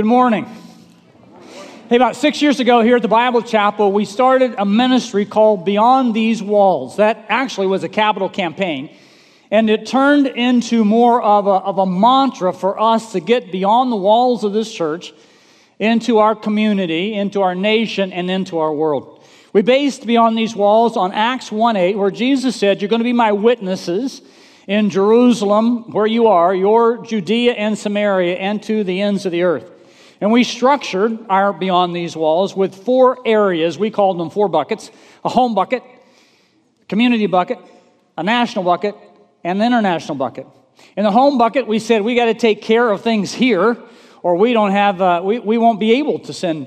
Good morning. Hey, about 6 years ago here at the Bible Chapel, we started a ministry called Beyond These Walls. That actually was a capital campaign. And it turned into more of a mantra for us to get beyond the walls of this church into our community, into our nation, and into our world. We based Beyond These Walls on Acts 1:8, where Jesus said, "You're going to be my witnesses in Jerusalem, where you are, your Judea and Samaria, and to the ends of the earth." And we structured our Beyond These Walls with four areas. We called them four buckets: a home bucket, a community bucket, a national bucket, and an international bucket. In the home bucket, we said we got to take care of things here, or we don't have, we won't be able to send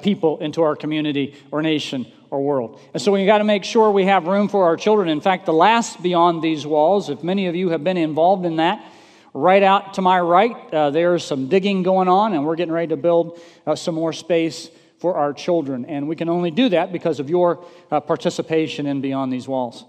people into our community or nation or world. And so we got to make sure we have room for our children. In fact, the last Beyond These Walls, if many of you have been involved in that, right out to my right, there's some digging going on, and we're getting ready to build some more space for our children. And we can only do that because of your participation in Beyond These Walls.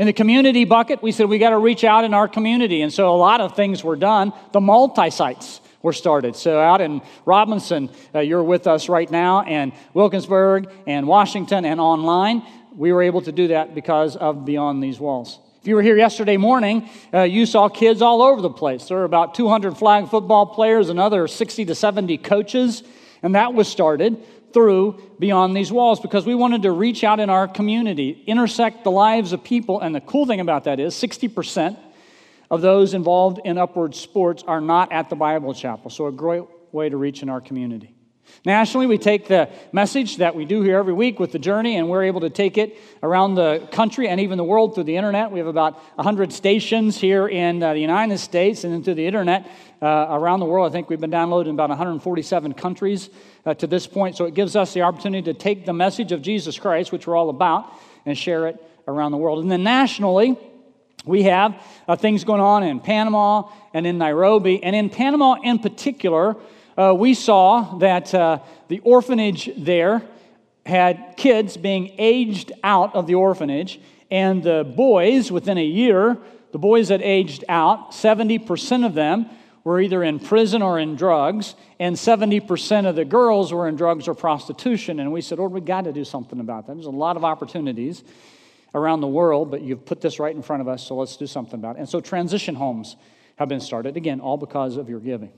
In the community bucket, we said we got to reach out in our community. And so a lot of things were done. The multi-sites were started. So out in Robinson, you're with us right now, and Wilkinsburg, and Washington, and online. We were able to do that because of Beyond These Walls. If you were here yesterday morning, you saw kids all over the place. There were about 200 flag football players and other 60 to 70 coaches, and that was started through Beyond These Walls because we wanted to reach out in our community, intersect the lives of people, and the cool thing about that is 60% of those involved in Upward sports are not at the Bible Chapel, so a great way to reach in our community. Nationally, we take the message that we do here every week with the journey, and we're able to take it around the country and even the world through the internet. We have about 100 stations here in the United States, and then through the internet around the world. I think we've been downloaded in about 147 countries to this point, so it gives us the opportunity to take the message of Jesus Christ, which we're all about, and share it around the world. And then nationally, we have things going on in Panama and in Nairobi, and in Panama in particular. We saw that the orphanage there had kids being aged out of the orphanage, and the boys, within a year, the boys that aged out, 70% of them were either in prison or in drugs, and 70% of the girls were in drugs or prostitution. And we said, oh, we got to do something about that. There's a lot of opportunities around the world, but you've put this right in front of us, so let's do something about it. And so transition homes have been started, again, all because of your giving.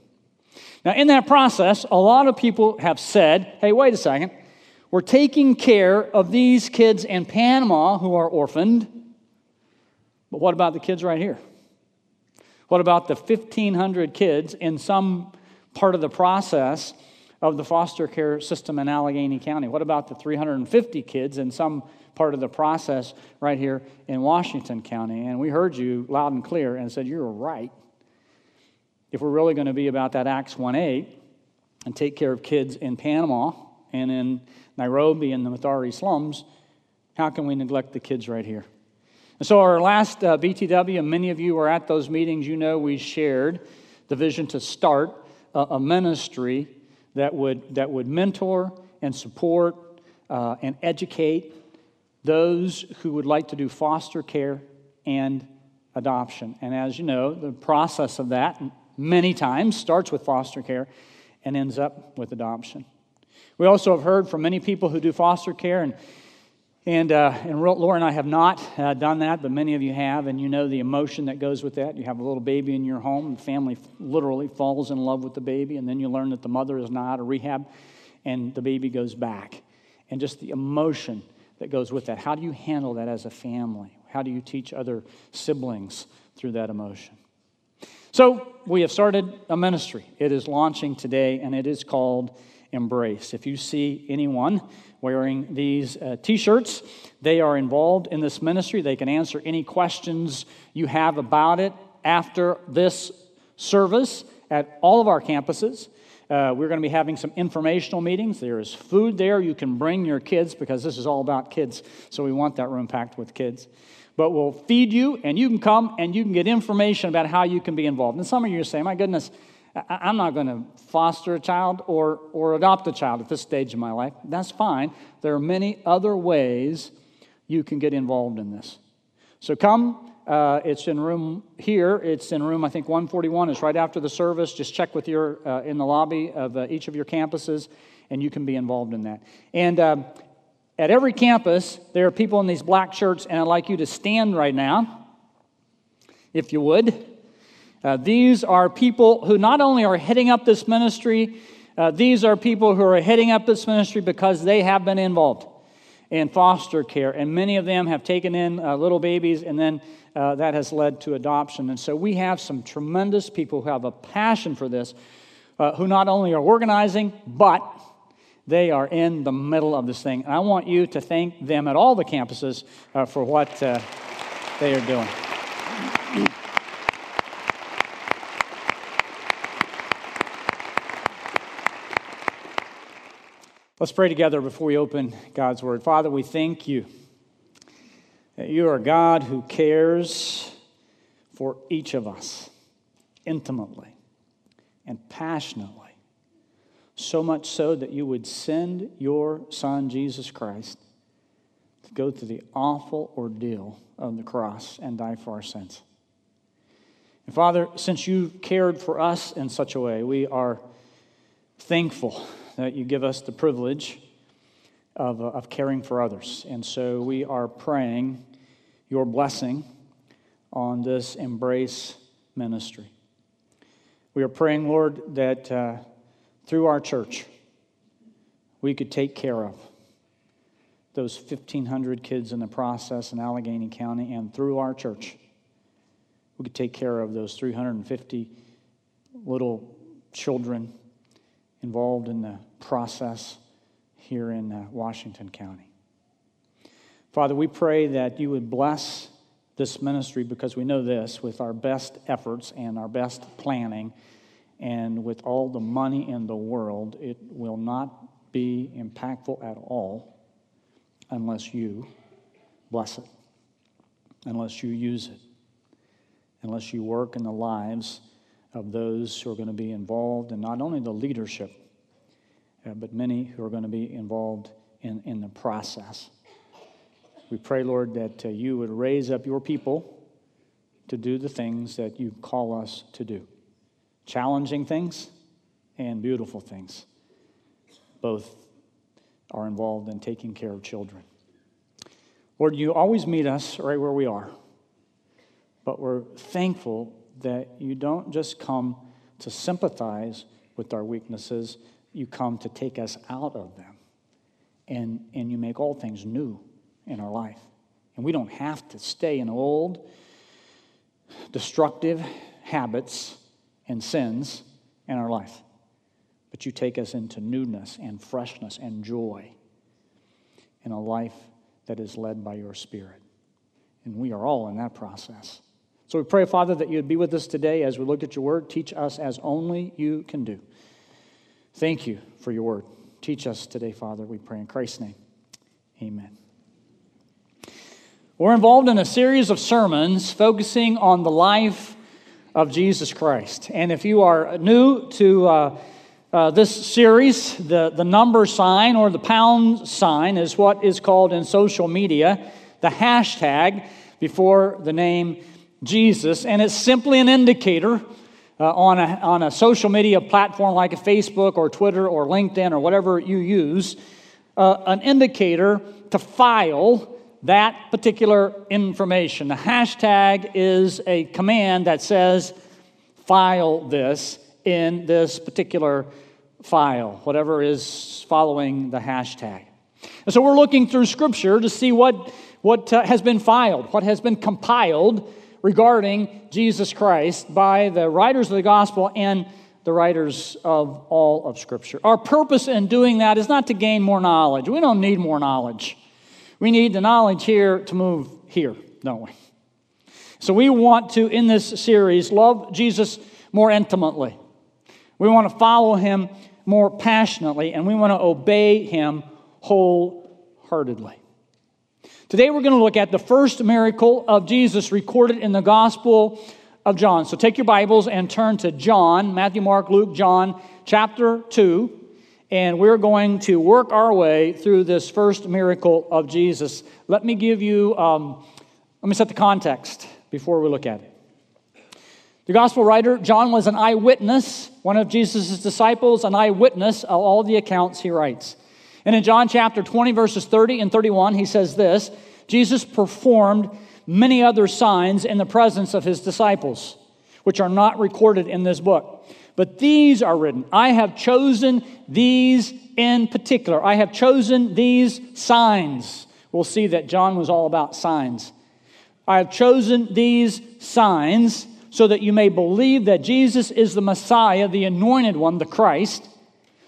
Now, in that process, a lot of people have said, hey, wait a second, we're taking care of these kids in Panama who are orphaned, but what about the kids right here? What about the 1,500 kids in some part of the process of the foster care system in Allegheny County? What about the 350 kids in some part of the process right here in Washington County? And we heard you loud and clear and said, you're right. If we're really going to be about that Acts 1:8 and take care of kids in Panama and in Nairobi and the Mathari slums, how can we neglect the kids right here? And so our last BTW, and many of you were at those meetings, you know we shared the vision to start a ministry that would mentor and support and educate those who would like to do foster care and adoption. And as you know, the process of that many times starts with foster care and ends up with adoption. We also have heard from many people who do foster care, and Laura and I have not done that, but many of you have, and you know the emotion that goes with that. You have a little baby in your home, the family literally falls in love with the baby, and then you learn that the mother is now out of rehab, and the baby goes back, and just the emotion that goes with that. How do you handle that as a family? How do you teach other siblings through that emotion? So we have started a ministry. It is launching today, and it is called Embrace. If you see anyone wearing these T-shirts, they are involved in this ministry. They can answer any questions you have about it after this service at all of our campuses. We're going to be having some informational meetings. There is food there. You can bring your kids because this is all about kids, so we want that room packed with kids. But we'll feed you, and you can come, and you can get information about how you can be involved. And some of you are saying, my goodness, I'm not going to foster a child or adopt a child at this stage of my life. That's fine. There are many other ways you can get involved in this. So come It's in room here. It's in room, I think, 141. It's right after the service. Just check with your in the lobby of each of your campuses, and you can be involved in that. And at every campus, there are people in these black shirts, and I'd like you to stand right now, if you would. These are people who not only are heading up this ministry, these are people who are heading up this ministry because they have been involved in foster care. And many of them have taken in little babies, and then that has led to adoption. And so we have some tremendous people who have a passion for this, who not only are organizing, but they are in the middle of this thing. And I want you to thank them at all the campuses for what they are doing. Let's pray together before we open God's Word. Father, we thank you that you are God who cares for each of us intimately and passionately, so much so that you would send your Son, Jesus Christ, to go through the awful ordeal of the cross and die for our sins. And Father, since you cared for us in such a way, we are thankful that you give us the privilege of caring for others. And so we are praying your blessing on this Embrace ministry. We are praying, Lord, that through our church, we could take care of those 1,500 kids in the process in Allegheny County, and through our church, we could take care of those 350 little children involved in the process here in Washington County. Father, we pray that you would bless this ministry, because we know this, with our best efforts and our best planning and with all the money in the world, it will not be impactful at all unless you bless it, unless you use it, unless you work in the lives of those who are going to be involved, and not only the leadership, but many who are going to be involved in the process. We pray, Lord, that you would raise up your people to do the things that you call us to do, challenging things and beautiful things. Both are involved in taking care of children. Lord, you always meet us right where we are, but we're thankful that you don't just come to sympathize with our weaknesses, you come to take us out of them. And you make all things new in our life. And we don't have to stay in old, destructive habits and sins in our life. But you take us into newness and freshness and joy in a life that is led by your Spirit. And we are all in that process. So we pray, Father, that you would be with us today as we look at your word. Teach us as only you can do. Thank you for your word. Teach us today, Father, we pray in Christ's name. Amen. We're involved in a series of sermons focusing on the life of Jesus Christ. And if you are new to this series, the number sign or the pound sign is what is called in social media the hashtag before the name Jesus, and it's simply an indicator on a social media platform like a Facebook or Twitter or LinkedIn or whatever you use, an indicator to file that particular information. The hashtag is a command that says, file this in this particular file, whatever is following the hashtag. And so we're looking through Scripture to see what has been filed, what has been compiled regarding Jesus Christ by the writers of the gospel and the writers of all of Scripture. Our purpose in doing that is not to gain more knowledge. We don't need more knowledge. We need the knowledge here to move here, don't we? So we want to, in this series, love Jesus more intimately. We want to follow him more passionately, and we want to obey him wholeheartedly. Today we're going to look at the first miracle of Jesus recorded in the Gospel of John. So take your Bibles and turn to John, Matthew, Mark, Luke, John, chapter 2. And we're going to work our way through this first miracle of Jesus. Let me set the context. before we look at it. The gospel writer, John, was an eyewitness, one of Jesus' disciples, an eyewitness of all the accounts he writes. And in John chapter 20, verses 30 and 31, he says this: Jesus performed many other signs in the presence of his disciples, which are not recorded in this book. But these are written. I have chosen these in particular. I have chosen these signs. We'll see that John was all about signs. I have chosen these signs so that you may believe that Jesus is the Messiah, the anointed one, the Christ,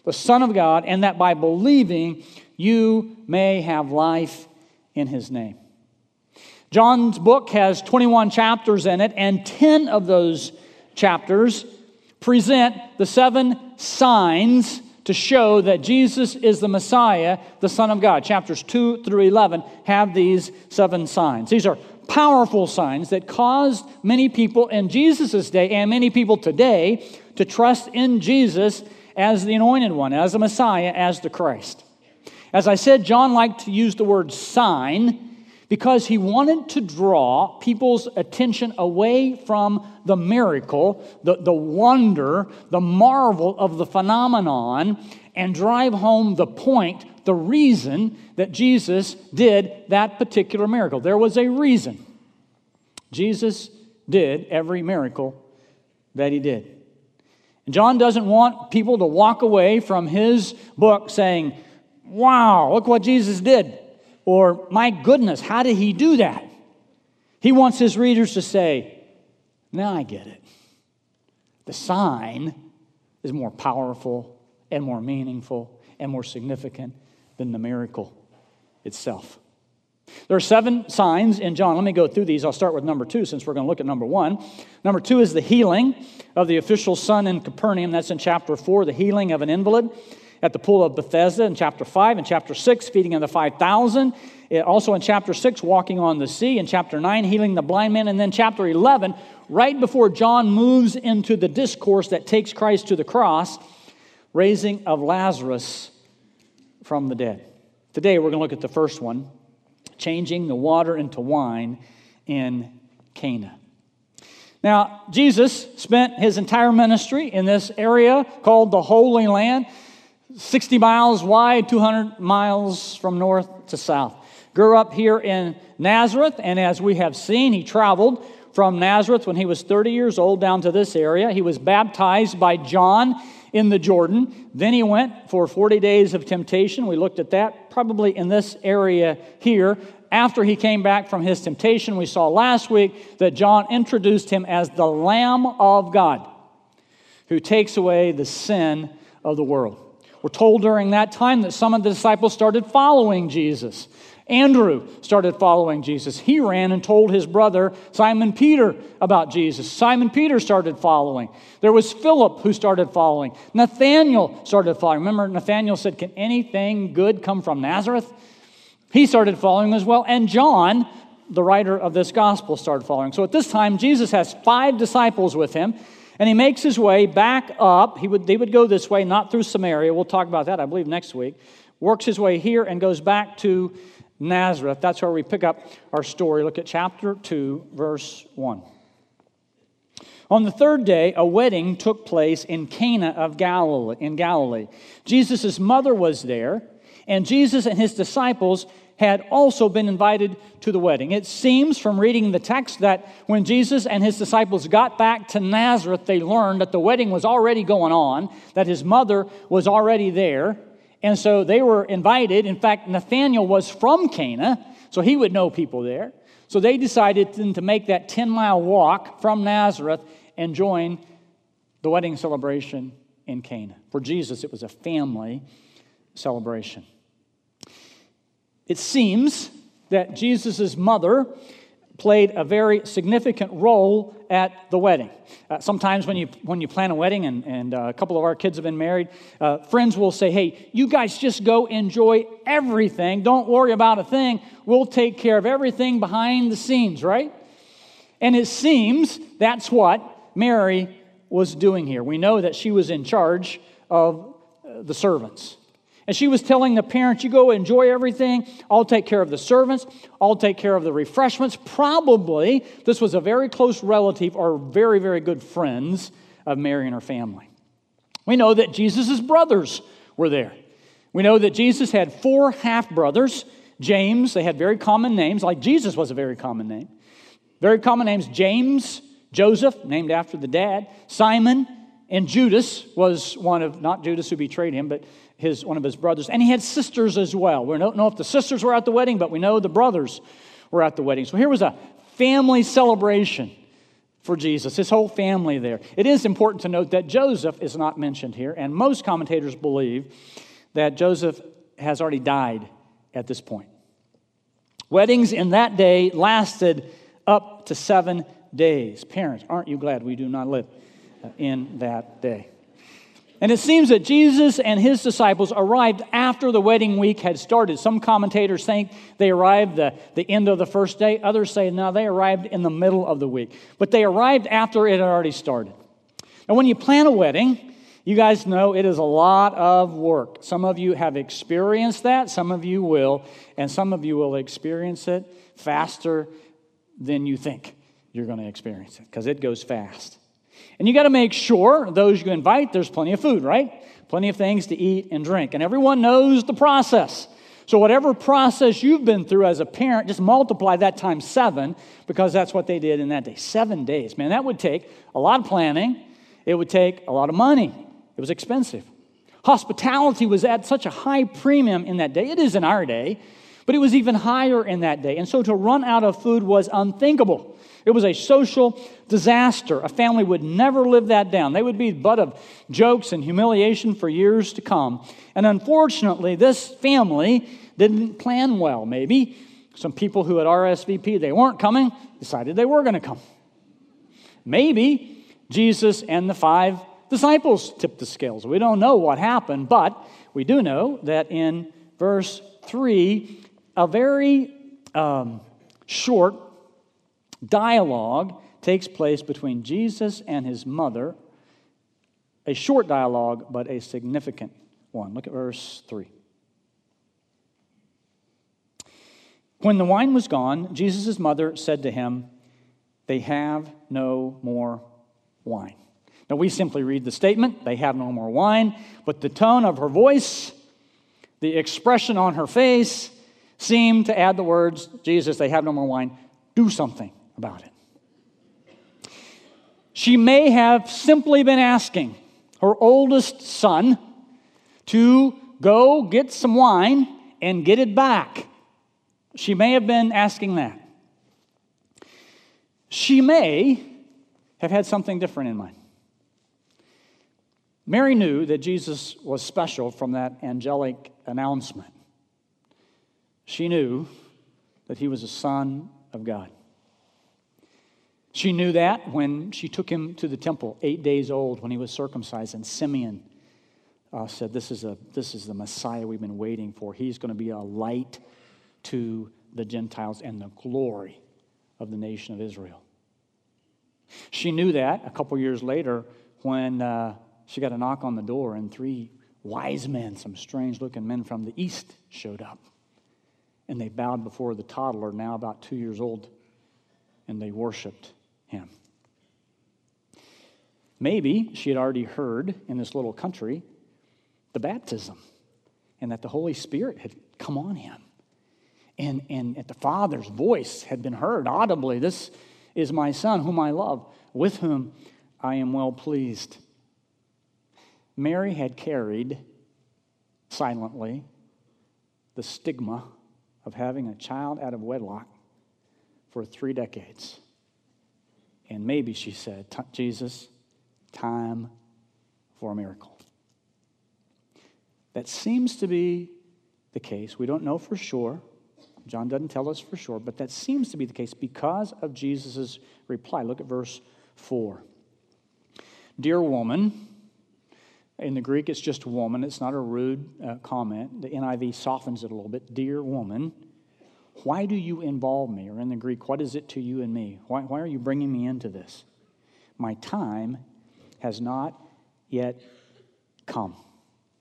the Son of God, and that by believing you may have life in his name. John's book has 21 chapters in it, and 10 of those chapters present the 7 signs to show that Jesus is the Messiah, the Son of God. Chapters 2 through 11 have these 7 signs. These are powerful signs that caused many people in Jesus' day and many people today to trust in Jesus as the anointed one, as the Messiah, as the Christ. As I said, John liked to use the word sign because he wanted to draw people's attention away from the miracle, the wonder, the marvel of the phenomenon, and drive home the point, the reason that Jesus did that particular miracle. There was a reason. Jesus did every miracle that he did. And John doesn't want people to walk away from his book saying, wow, look what Jesus did, or my goodness, how did he do that? He wants his readers to say, now I get it. The sign is more powerful and more meaningful and more significant than the miracle itself. There are 7 signs in John. Let me go through these. I'll start with number 2 since we're going to look at number 1. Number 2 is the healing of the official's son in Capernaum. That's in chapter 4, the healing of an invalid at the pool of Bethesda in chapter 5. In chapter 6, feeding of the 5,000. Also in chapter 6, walking on the sea. In chapter 9, healing the blind man. And then chapter 11, right before John moves into the discourse that takes Christ to the cross, raising of Lazarus from the dead. Today we're going to look at the first one, changing the water into wine in Cana. Now, Jesus spent his entire ministry in this area called the Holy Land, 60 miles wide, 200 miles from north to south. Grew up here in Nazareth, and as we have seen, he traveled from Nazareth when he was 30 years old down to this area. He was baptized by John in the Jordan. Then he went for 40 days of temptation. We looked at that probably in this area here. After he came back from his temptation, we saw last week that John introduced him as the Lamb of God who takes away the sin of the world. We're told during that time that some of the disciples started following Jesus. Andrew started following Jesus. He ran and told his brother Simon Peter about Jesus. Simon Peter started following. There was Philip who started following. Nathanael started following. Remember, Nathanael said, "Can anything good come from Nazareth?" He started following as well. And John, the writer of this gospel, started following. So at this time, Jesus has 5 disciples with him. And he makes his way back up. They would go this way, not through Samaria. We'll talk about that, I believe, next week. Works his way here and goes back to Nazareth. That's where we pick up our story. Look at chapter 2, verse 1. On the 3rd day, a wedding took place in Cana of Galilee. Jesus' mother was there, and Jesus and his disciples had also been invited to the wedding. It seems from reading the text that when Jesus and his disciples got back to Nazareth, they learned that the wedding was already going on, that his mother was already there. And so they were invited. In fact, Nathanael was from Cana, so he would know people there. So they decided then to make that 10-mile walk from Nazareth and join the wedding celebration in Cana. For Jesus, it was a family celebration. It seems that Jesus' mother played a very significant role at the wedding. Sometimes when you plan a wedding, and a couple of our kids have been married, friends will say, hey, you guys just go enjoy everything. Don't worry about a thing. We'll take care of everything behind the scenes, right? And it seems that's what Mary was doing here. We know that she was in charge of the servants. And she was telling the parents, you go enjoy everything. I'll take care of the servants. I'll take care of the refreshments. Probably this was a very close relative or very, very good friends of Mary and her family. We know that Jesus' brothers were there. We know that Jesus had 4 half-brothers. James, they had very common names, like Jesus was a very common name. Very common names, James, Joseph, named after the dad, Simon, and Judas was one of, not Judas who betrayed him, but one of his brothers. And he had sisters as well. We don't know if the sisters were at the wedding, but we know the brothers were at the wedding. So here was a family celebration for Jesus, his whole family there. It is important to note that Joseph is not mentioned here, and most commentators believe that Joseph has already died at this point. Weddings in that day lasted up to 7 days. Parents, aren't you glad we do not live in that day? And it seems that Jesus and his disciples arrived after the wedding week had started. Some commentators think they arrived the end of the first day. Others say, no, they arrived in the middle of the week. But they arrived after it had already started. Now, when you plan a wedding, you guys know it is a lot of work. Some of you have experienced that. Some of you will. And some of you will experience it faster than you think you're going to experience it, because it goes fast. And you got to make sure those you invite, there's plenty of food, right? Plenty of things to eat and drink. And everyone knows the process. So whatever process you've been through as a parent, just multiply that times 7, because that's what they did in that day. 7 days. Man, that would take a lot of planning. It would take a lot of money. It was expensive. Hospitality was at such a high premium in that day. It is in our day, but it was even higher in that day. And so to run out of food was unthinkable. It was a social disaster. A family would never live that down. They would be the butt of jokes and humiliation for years to come. And unfortunately, this family didn't plan well, maybe. Some people who had RSVP'd, they weren't coming, decided they were going to come. Maybe Jesus and the 5 disciples tipped the scales. We don't know what happened, but we do know that in verse 3, a very short dialogue takes place between Jesus and his mother. A short dialogue, but a significant one. Look at verse 3. When the wine was gone, Jesus' mother said to him, "They have no more wine." Now, we simply read the statement, "They have no more wine," but the tone of her voice, the expression on her face, seemed to add the words, "Jesus, they have no more wine. Do something about it." She may have simply been asking her oldest son to go get some wine and get it back. She may have been asking that. She may have had something different in mind. Mary knew that Jesus was special from that angelic announcement. She knew that he was a son of God. She knew that when she took him to the temple, 8 days old, when he was circumcised, and Simeon said, "This is the Messiah we've been waiting for. He's going to be a light to the Gentiles and the glory of the nation of Israel." She knew that a couple years later when she got a knock on the door and 3 wise men, some strange-looking men from the east, showed up. And they bowed before the toddler, now about 2 years old, and they worshiped him. Maybe she had already heard in this little country the baptism and that the Holy Spirit had come on him. And that the Father's voice had been heard audibly, "This is my son whom I love, with whom I am well pleased." Mary had carried silently the stigma of having a child out of wedlock for 3 decades. And maybe she said, "Jesus, time for a miracle." That seems to be the case. We don't know for sure. John doesn't tell us for sure, but that seems to be the case because of Jesus' reply. Look at verse 4. "Dear woman," in the Greek, it's just woman. It's not a rude comment. The NIV softens it a little bit. "Dear woman, why do you involve me?" Or in the Greek, "What is it to you and me? Why are you bringing me into this? My time has not yet come."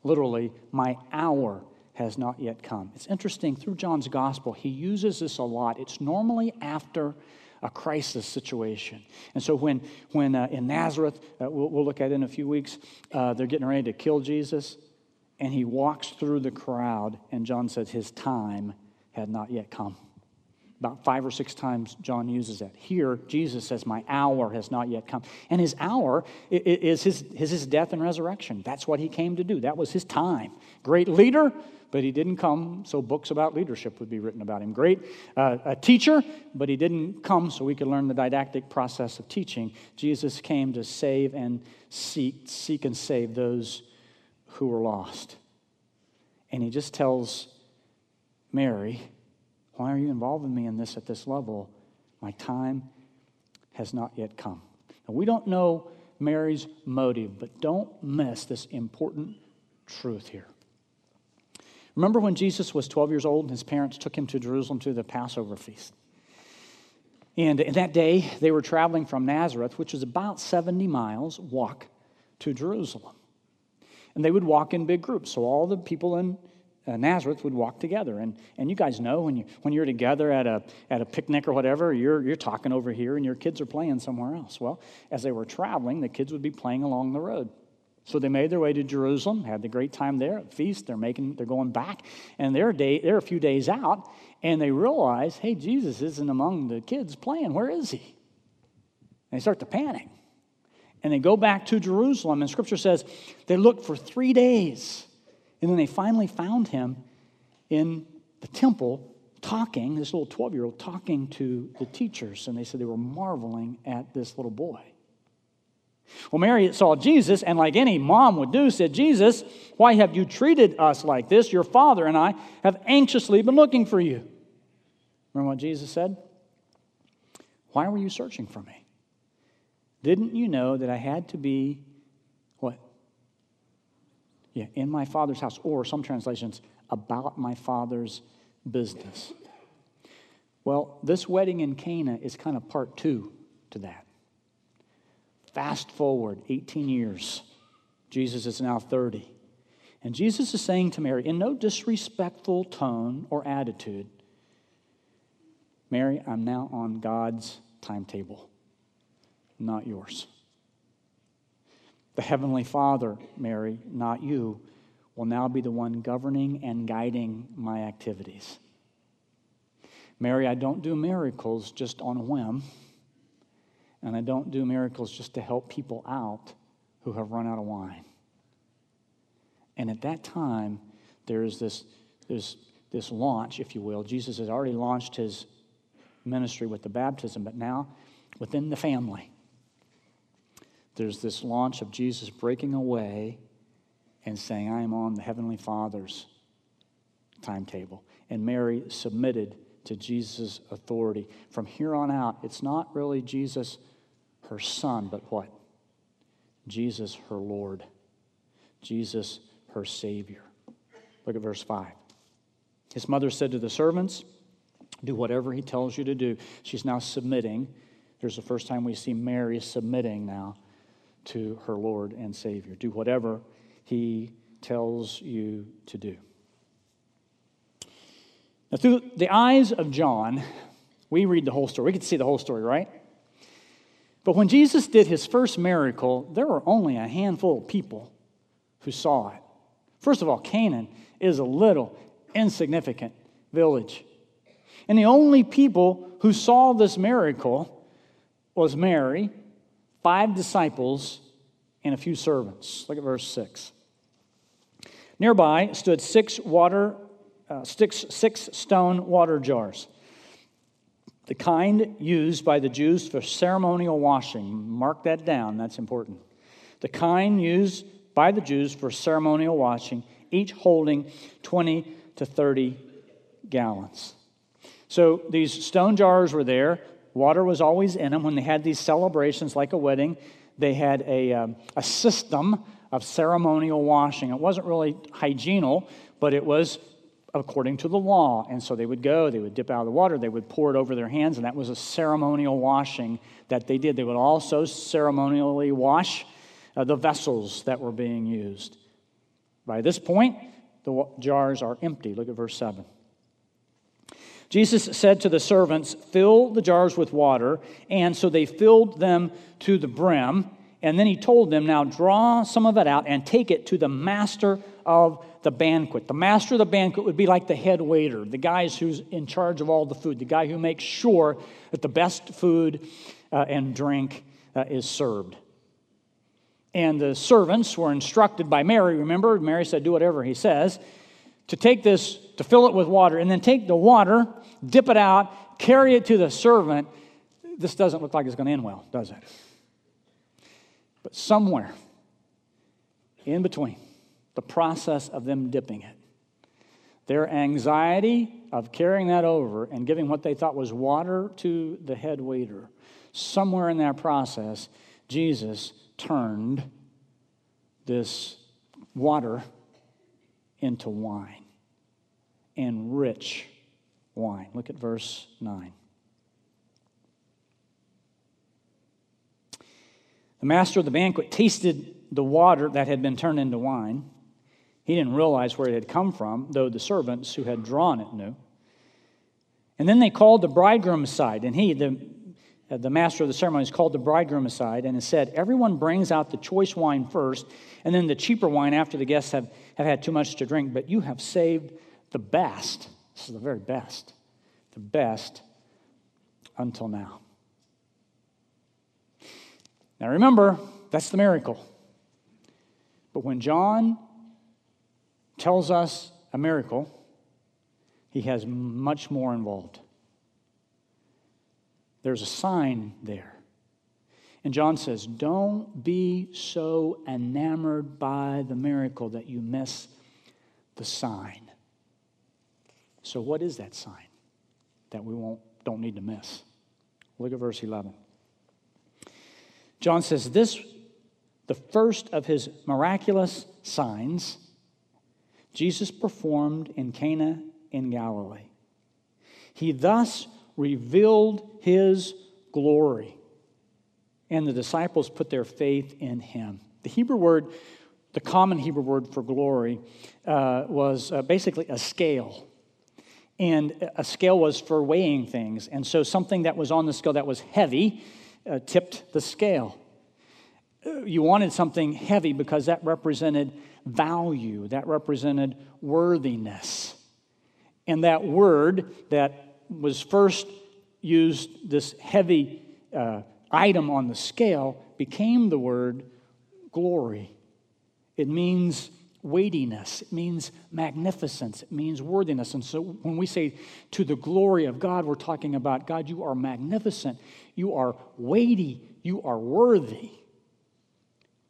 Literally, my hour has not yet come. It's interesting, through John's gospel, he uses this a lot. It's normally after a crisis situation. And so when in Nazareth, we'll look at it in a few weeks, they're getting ready to kill Jesus, and he walks through the crowd, and John says his time had not yet come. About 5 or 6 times John uses that. Here, Jesus says, my hour has not yet come. And his hour is his death and resurrection. That's what he came to do. That was his time. Great leader, but he didn't come so books about leadership would be written about him. Great a teacher, but he didn't come so we could learn the didactic process of teaching. Jesus came to save and seek and save those who were lost. And he just tells Mary, why are you involving me in this at this level? My time has not yet come. Now, we don't know Mary's motive, but don't miss this important truth here. Remember when Jesus was 12 years old and his parents took him to Jerusalem to the Passover feast? And in that day, they were traveling from Nazareth, which is about 70 miles walk, to Jerusalem. And they would walk in big groups, so all the people in Nazareth would walk together, and you guys know when you're together at a picnic or whatever, you're talking over here and your kids are playing somewhere else. Well, as they were traveling, the kids would be playing along the road. So they made their way to Jerusalem, had the great time there at feast. They're going back, and they're a few days out, and they realize, hey, Jesus isn't among the kids playing. Where is he? And they start to panic, and they go back to Jerusalem. And Scripture says they looked for 3 days. And then they finally found him in the temple talking, this little 12-year-old talking to the teachers. And they said they were marveling at this little boy. Well, Mary saw Jesus and, like any mom would do, said, Jesus, why have you treated us like this? Your father and I have anxiously been looking for you. Remember what Jesus said? Why were you searching for me? Didn't you know that I had to be, what? Yeah, in my Father's house, or some translations, about my Father's business. Well, this wedding in Cana is kind of part two to that. Fast forward 18 years. Jesus is now 30. And Jesus is saying to Mary, in no disrespectful tone or attitude, Mary, I'm now on God's timetable, not yours. The Heavenly Father, Mary, not you, will now be the one governing and guiding my activities. Mary, I don't do miracles just on a whim, and I don't do miracles just to help people out who have run out of wine. And at that time, there's this launch, if you will. Jesus has already launched his ministry with the baptism, but now within the family, there's this launch of Jesus breaking away and saying, I am on the Heavenly Father's timetable. And Mary submitted to Jesus' authority. From here on out, it's not really Jesus, her son, but what? Jesus, her Lord. Jesus, her Savior. Look at verse 5. His mother said to the servants, do whatever he tells you to do. She's now submitting. Here's the first time we see Mary submitting now to her Lord and Savior. Do whatever he tells you to do. Now, through the eyes of John, we read the whole story. We get to see the whole story, right? But when Jesus did his first miracle, there were only a handful of people who saw it. First of all, Cana is a little insignificant village. And the only people who saw this miracle was Mary, 5 disciples, and a few servants. Look at verse 6. Nearby stood 6 stone water jars, the kind used by the Jews for ceremonial washing. Mark that down. That's important. The kind used by the Jews for ceremonial washing, each holding 20 to 30 gallons. So these stone jars were there. Water was always in them. When they had these celebrations like a wedding, they had a system of ceremonial washing. It wasn't really hygienal, but it was according to the law. And so they would go, they would dip out of the water, they would pour it over their hands, and that was a ceremonial washing that they did. They would also ceremonially wash the vessels that were being used. By this point, the jars are empty. Look at verse 7. Jesus said to the servants, "Fill the jars with water." And so they filled them to the brim. And then he told them, "Now draw some of it out and take it to the master of the banquet." The master of the banquet would be like the head waiter, the guy who's in charge of all the food, the guy who makes sure that the best food and drink is served. And the servants were instructed by Mary, remember? Mary said, "Do whatever he says," to take this, to fill it with water, and then take the water, dip it out, carry it to the servant. This doesn't look like it's going to end well, does it? But somewhere in between the process of them dipping it, their anxiety of carrying that over and giving what they thought was water to the head waiter, somewhere in that process, Jesus turned this water into wine, and rich wine. Look at verse 9. The master of the banquet tasted the water that had been turned into wine. He didn't realize where it had come from, though the servants who had drawn it knew. And then they called the bridegroom aside, and he, the master of the ceremonies, called the bridegroom aside and said, "Everyone brings out the choice wine first, and then the cheaper wine after the guests have had too much to drink, but you have saved the best." This is the very best. The best until now. Now remember, that's the miracle. But when John tells us a miracle, he has much more involved. There's a sign there. And John says, don't be so enamored by the miracle that you miss the sign. So what is that sign that we don't need to miss? Look at verse 11. John says, this, the first of his miraculous signs, Jesus performed in Cana in Galilee. He thus revealed his glory, and the disciples put their faith in him. The Hebrew word, the common Hebrew word for glory, was basically a scale. And a scale was for weighing things. And so something that was on the scale that was heavy tipped the scale. You wanted something heavy because that represented value, that represented worthiness. And that word that was first used, this heavy item on the scale, became the word glory. It means weightiness. It means magnificence. It means worthiness. And so when we say to the glory of God, we're talking about, God, you are magnificent. You are weighty. You are worthy.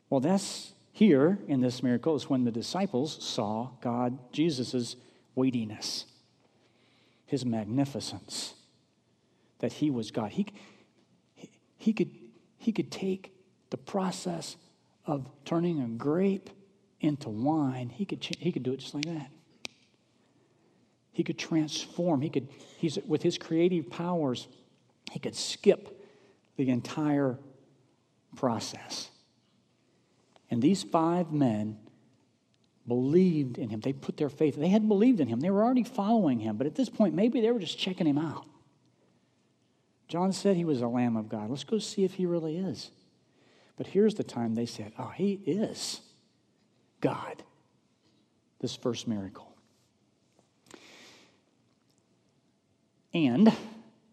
Well, that's here in this miracle is when the disciples saw God, Jesus' weightiness, his magnificence, that he was God. He could take the process of turning a grape into wine. He could do it just like that. He could transform. He's with his creative powers, he could skip the entire process. And these five men believed in him. They put their faith. They had believed in him. They were already following him. But at this point, maybe they were just checking him out. John said he was a Lamb of God. Let's go see if he really is. But here's the time they said, oh, he is God. This first miracle. And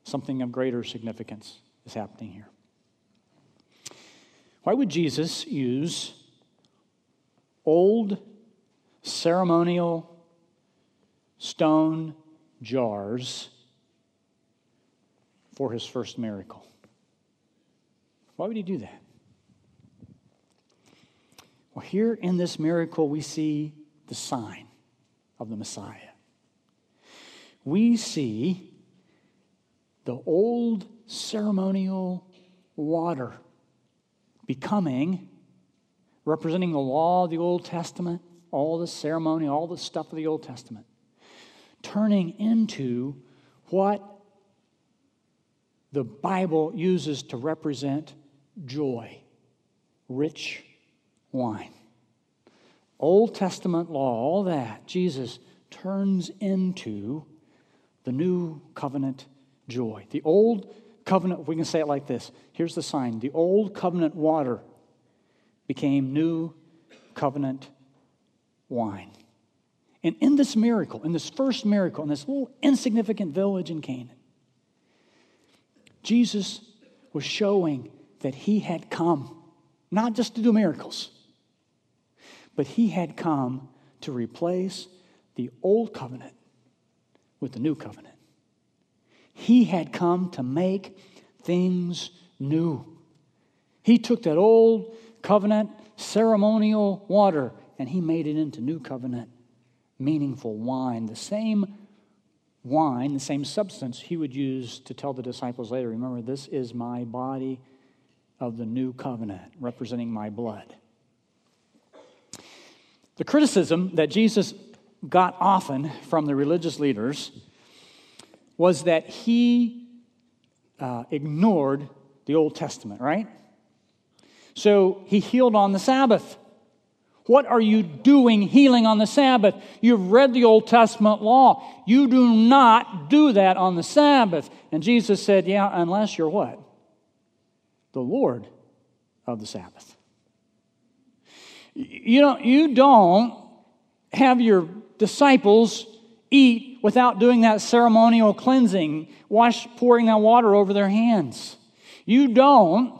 something of greater significance is happening here. Why would Jesus use old ceremonial stone jars for his first miracle? Why would he do that? Well, here in this miracle, we see the sign of the Messiah. We see the old ceremonial water becoming, representing the law of the Old Testament, all the ceremony, all the stuff of the Old Testament, turning into what the Bible uses to represent joy, rich wine. Old Testament law, all that, Jesus turns into the new covenant joy. The old covenant, we can say it like this. Here's the sign. The old covenant water became new covenant wine. And in this miracle, in this first miracle, in this little insignificant village in Canaan, Jesus was showing that he had come, not just to do miracles, but he had come to replace the old covenant with the new covenant. He had come to make things new. He took that old covenant ceremonial water and he made it into new covenant meaningful wine. The same wine, the same substance he would use to tell the disciples later, remember, this is my body of the new covenant, representing my blood. The criticism that Jesus got often from the religious leaders was that he ignored the Old Testament, right? So he healed on the Sabbath. What are you doing healing on the Sabbath? You've read the Old Testament law. You do not do that on the Sabbath. And Jesus said, yeah, unless you're what? The Lord of the Sabbath. You don't have your disciples eat without doing that ceremonial cleansing, pouring that water over their hands. You don't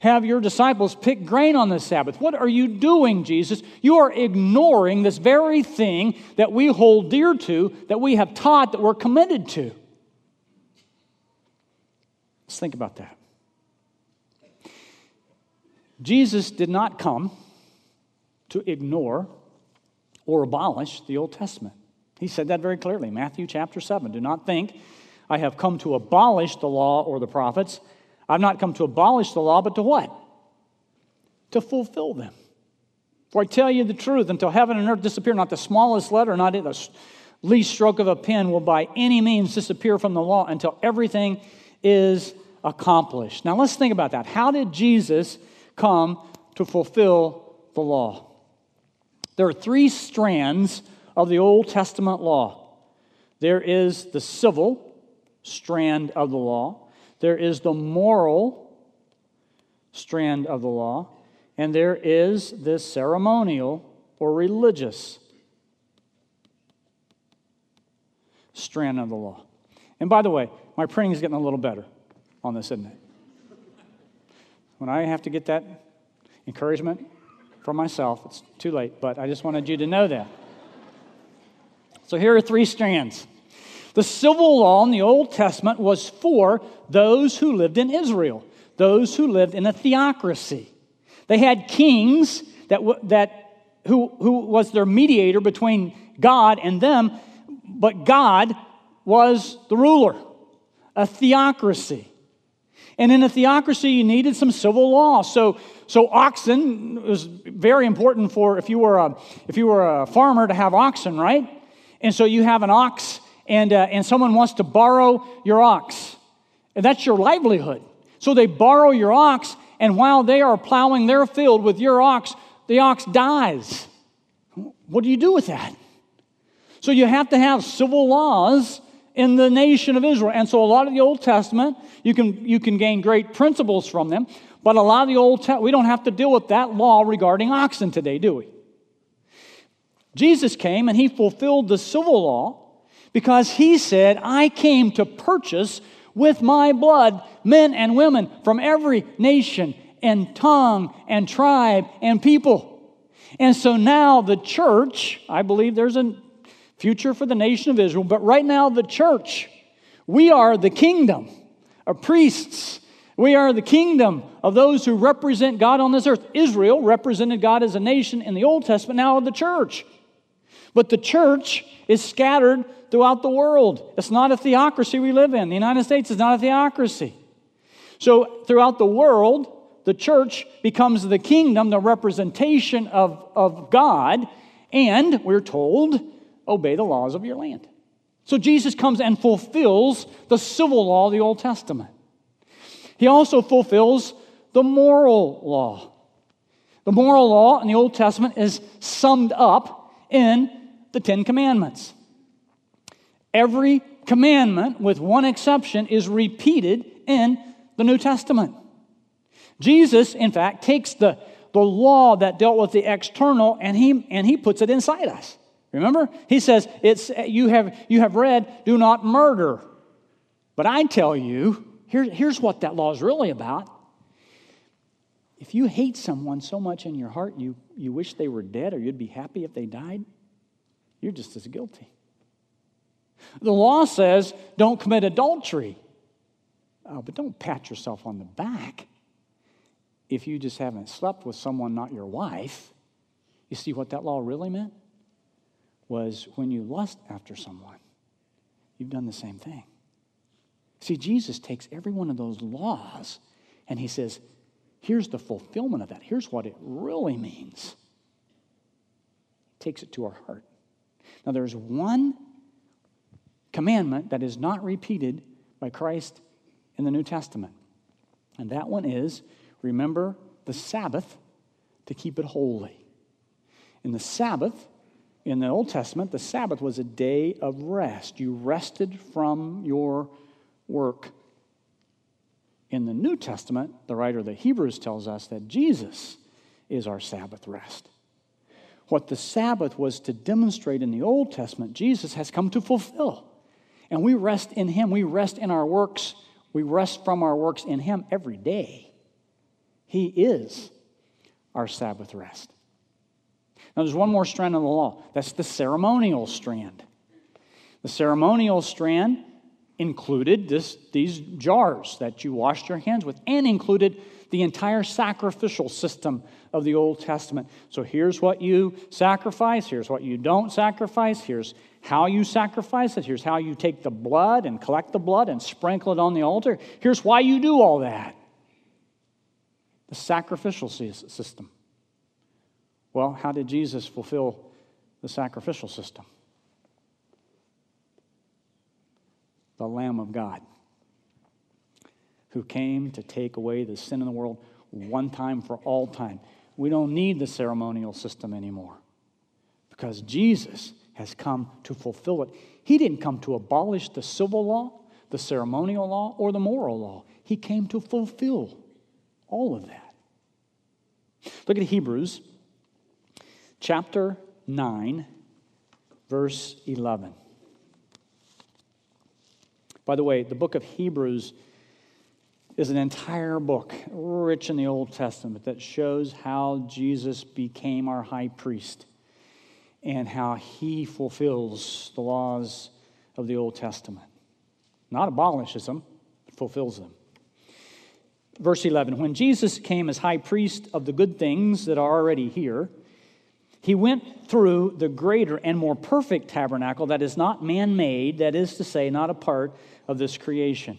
have your disciples pick grain on the Sabbath. What are you doing, Jesus? You are ignoring this very thing that we hold dear to, that we have taught, that we're committed to. Let's think about that. Jesus did not come to ignore or abolish the Old Testament. He said that very clearly. Matthew chapter 7. Do not think I have come to abolish the law or the prophets. I've not come to abolish the law, but to what? To fulfill them. For I tell you the truth, until heaven and earth disappear, not the smallest letter, not the least stroke of a pen will by any means disappear from the law until everything is accomplished. Now let's think about that. How did Jesus come to fulfill the law? There are three strands of the Old Testament law. There is the civil strand of the law. There is the moral strand of the law. And there is this ceremonial or religious strand of the law. And by the way, my printing is getting a little better on this, isn't it? When I have to get that encouragement for myself, it's too late, but I just wanted you to know that. So here are three strands. The civil law in the Old Testament was for those who lived in Israel, those who lived in a theocracy. They had kings who was their mediator between God and them, but God was the ruler, a theocracy. And in a theocracy, you needed some civil law. So oxen was very important for if you were a farmer to have oxen, right? And so you have an ox, and someone wants to borrow your ox, and that's your livelihood. So they borrow your ox, and while they are plowing their field with your ox, the ox dies. What do you do with that? So you have to have civil laws in the nation of Israel, and so a lot of the Old Testament you can gain great principles from them. But a lot of the Old Testament, we don't have to deal with that law regarding oxen today, do we? Jesus came and he fulfilled the civil law because he said, I came to purchase with my blood men and women from every nation and tongue and tribe and people. And so now the church, I believe there's a future for the nation of Israel, but right now the church, we are the kingdom of priests. We are the kingdom of those who represent God on this earth. Israel represented God as a nation in the Old Testament, now the church. But the church is scattered throughout the world. It's not a theocracy we live in. The United States is not a theocracy. So throughout the world, the church becomes the kingdom, the representation of God, and we're told, obey the laws of your land. So Jesus comes and fulfills the civil law of the Old Testament. He also fulfills the moral law. The moral law in the Old Testament is summed up in the Ten Commandments. Every commandment, with one exception, is repeated in the New Testament. Jesus, in fact, takes the law that dealt with the external and he puts it inside us. Remember? He says, you have read, do not murder. But I tell you, here's what that law is really about. If you hate someone so much in your heart, you wish they were dead or you'd be happy if they died, you're just as guilty. The law says, don't commit adultery. Oh, but don't pat yourself on the back if you just haven't slept with someone not your wife. You see what that law really meant? Was when you lust after someone, you've done the same thing. See, Jesus takes every one of those laws and he says, here's the fulfillment of that. Here's what it really means. He takes it to our heart. Now, there's one commandment that is not repeated by Christ in the New Testament. And that one is, remember the Sabbath to keep it holy. In the Sabbath, in the Old Testament, the Sabbath was a day of rest. You rested from your work. In the New Testament, the writer of the Hebrews tells us that Jesus is our Sabbath rest. What the Sabbath was to demonstrate in the Old Testament, Jesus has come to fulfill. And we rest in him. We rest in our works. We rest from our works in him every day. He is our Sabbath rest. Now, there's one more strand of the law. That's the ceremonial strand. The ceremonial strand included these jars that you washed your hands with, and included the entire sacrificial system of the Old Testament. So here's what you sacrifice, here's what you don't sacrifice, here's how you sacrifice it, here's how you take the blood and collect the blood and sprinkle it on the altar. Here's why you do all that. The sacrificial system. Well, how did Jesus fulfill the sacrificial system? The Lamb of God, who came to take away the sin of the world one time for all time. We don't need the ceremonial system anymore because Jesus has come to fulfill it. He didn't come to abolish the civil law, the ceremonial law, or the moral law. He came to fulfill all of that. Look at Hebrews chapter 9, verse 11. By the way, the book of Hebrews is an entire book rich in the Old Testament that shows how Jesus became our high priest and how he fulfills the laws of the Old Testament. Not abolishes them, but fulfills them. Verse 11, when Jesus came as high priest of the good things that are already here, he went through the greater and more perfect tabernacle that is not man-made, that is to say, not a part of this creation.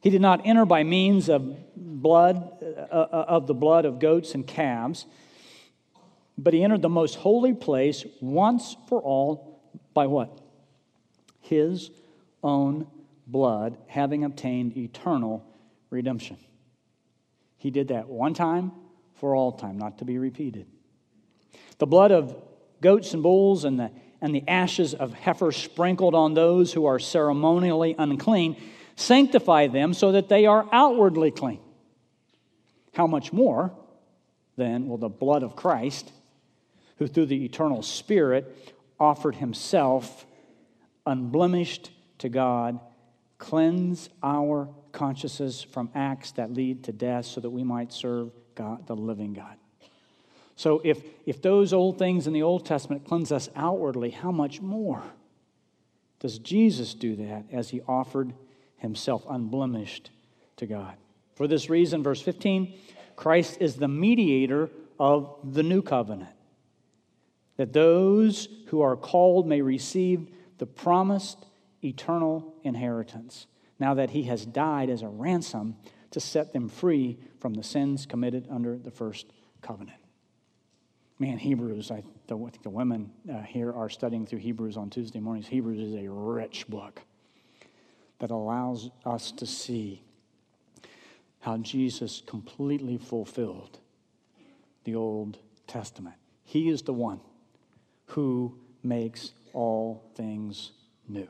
He did not enter by means of the blood of goats and calves, but he entered the most holy place once for all by what? His own blood, having obtained eternal redemption. He did that one time for all time, not to be repeated. The blood of goats and bulls and the ashes of heifers sprinkled on those who are ceremonially unclean sanctify them so that they are outwardly clean. How much more, then, will the blood of Christ, who through the eternal Spirit offered himself unblemished to God, cleanse our consciences from acts that lead to death so that we might serve God, the living God? So if those old things in the Old Testament cleanse us outwardly, how much more does Jesus do that as he offered himself unblemished to God? For this reason, verse 15, Christ is the mediator of the new covenant, that those who are called may receive the promised eternal inheritance, now that he has died as a ransom to set them free from the sins committed under the first covenant. Man, Hebrews, I think the women here are studying through Hebrews on Tuesday mornings. Hebrews is a rich book that allows us to see how Jesus completely fulfilled the Old Testament. He is the one who makes all things new.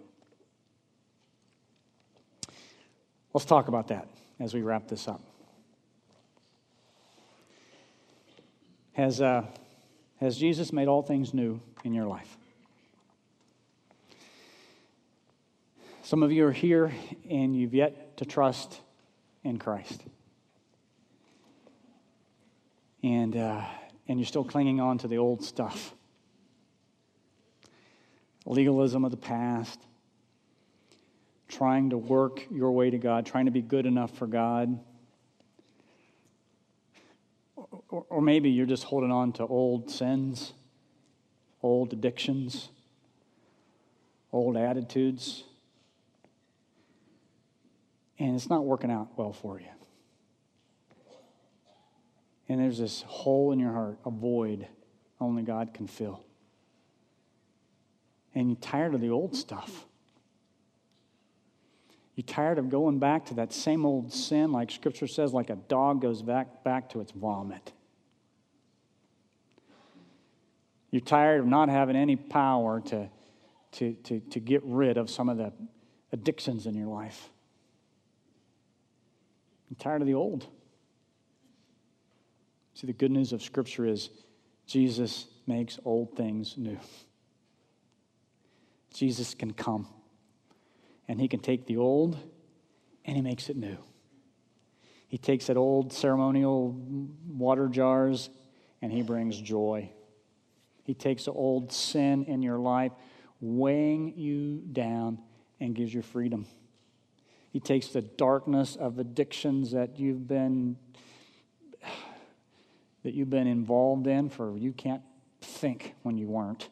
Let's talk about that as we wrap this up. Has Jesus made all things new in your life? Some of you are here and you've yet to trust in Christ. And you're still clinging on to the old stuff. Legalism of the past. Trying to work your way to God. Trying to be good enough for God. Or maybe you're just holding on to old sins, old addictions, old attitudes. And it's not working out well for you. And there's this hole in your heart, a void only God can fill. And you're tired of the old stuff. You're tired of going back to that same old sin, like Scripture says, like a dog goes back to its vomit. You're tired of not having any power to get rid of some of the addictions in your life. You're tired of the old. See, the good news of Scripture is Jesus makes old things new. Jesus can come. And he can take the old and he makes it new. He takes that old ceremonial water jars and he brings joy. He takes the old sin in your life, weighing you down, and gives you freedom. He takes the darkness of addictions that you've been involved in for you can't think when you weren't,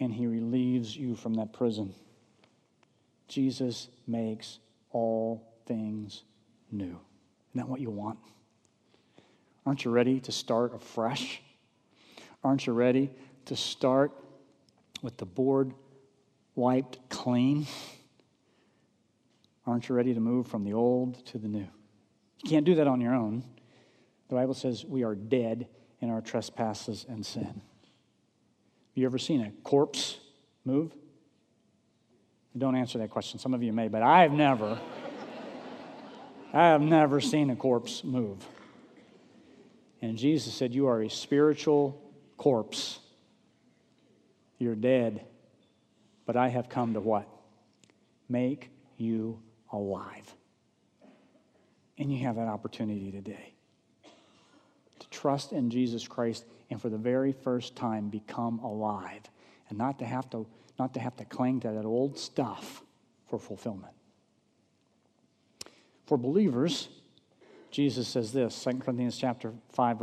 and he relieves you from that prison. Jesus makes all things new. Isn't that what you want? Aren't you ready to start afresh? Aren't you ready to start with the board wiped clean? Aren't you ready to move from the old to the new? You can't do that on your own. The Bible says we are dead in our trespasses and sin. Have you ever seen a corpse move? Don't answer that question. Some of you may, but I have never seen a corpse move. And Jesus said, you are a spiritual corpse. You're dead. But I have come to what? Make you alive. And you have that opportunity today to trust in Jesus Christ and for the very first time become alive and not to have to cling to that old stuff for fulfillment. For believers, Jesus says this, 2 Corinthians 5,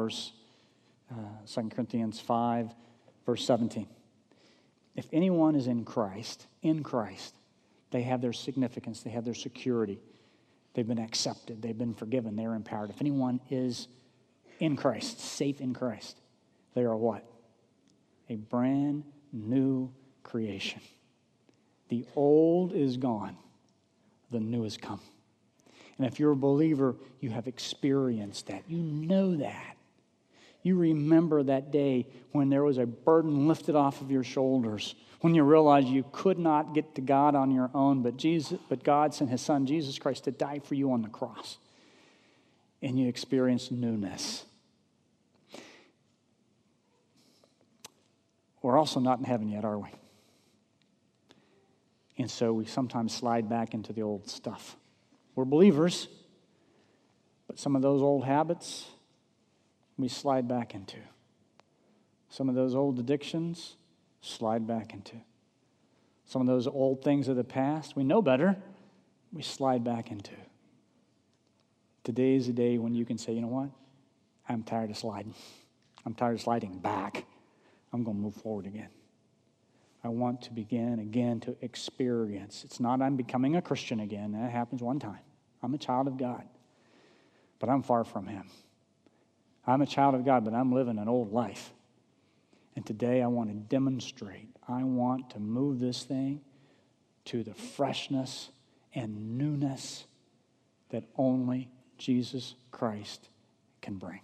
verse 17. If anyone is in Christ, they have their significance, they have their security, they've been accepted, they've been forgiven, they're empowered. If anyone is in Christ, safe in Christ, they are what? A brand new creation. The old is gone. The new has come. And if you're a believer, you have experienced that. You know that. You remember that day when there was a burden lifted off of your shoulders, when you realized you could not get to God on your own, but God sent his son, Jesus Christ, to die for you on the cross. And you experienced newness. We're also not in heaven yet, are we? And so we sometimes slide back into the old stuff. We're believers, but some of those old habits we slide back into. Some of those old addictions slide back into. Some of those old things of the past we know better, we slide back into. Today is a day when you can say, you know what? I'm tired of sliding. I'm tired of sliding back. I'm going to move forward again. I want to begin again to experience. It's not I'm becoming a Christian again. That happens one time. I'm a child of God, but I'm far from him. I'm a child of God, but I'm living an old life. And today I want to demonstrate. I want to move this thing to the freshness and newness that only Jesus Christ can bring.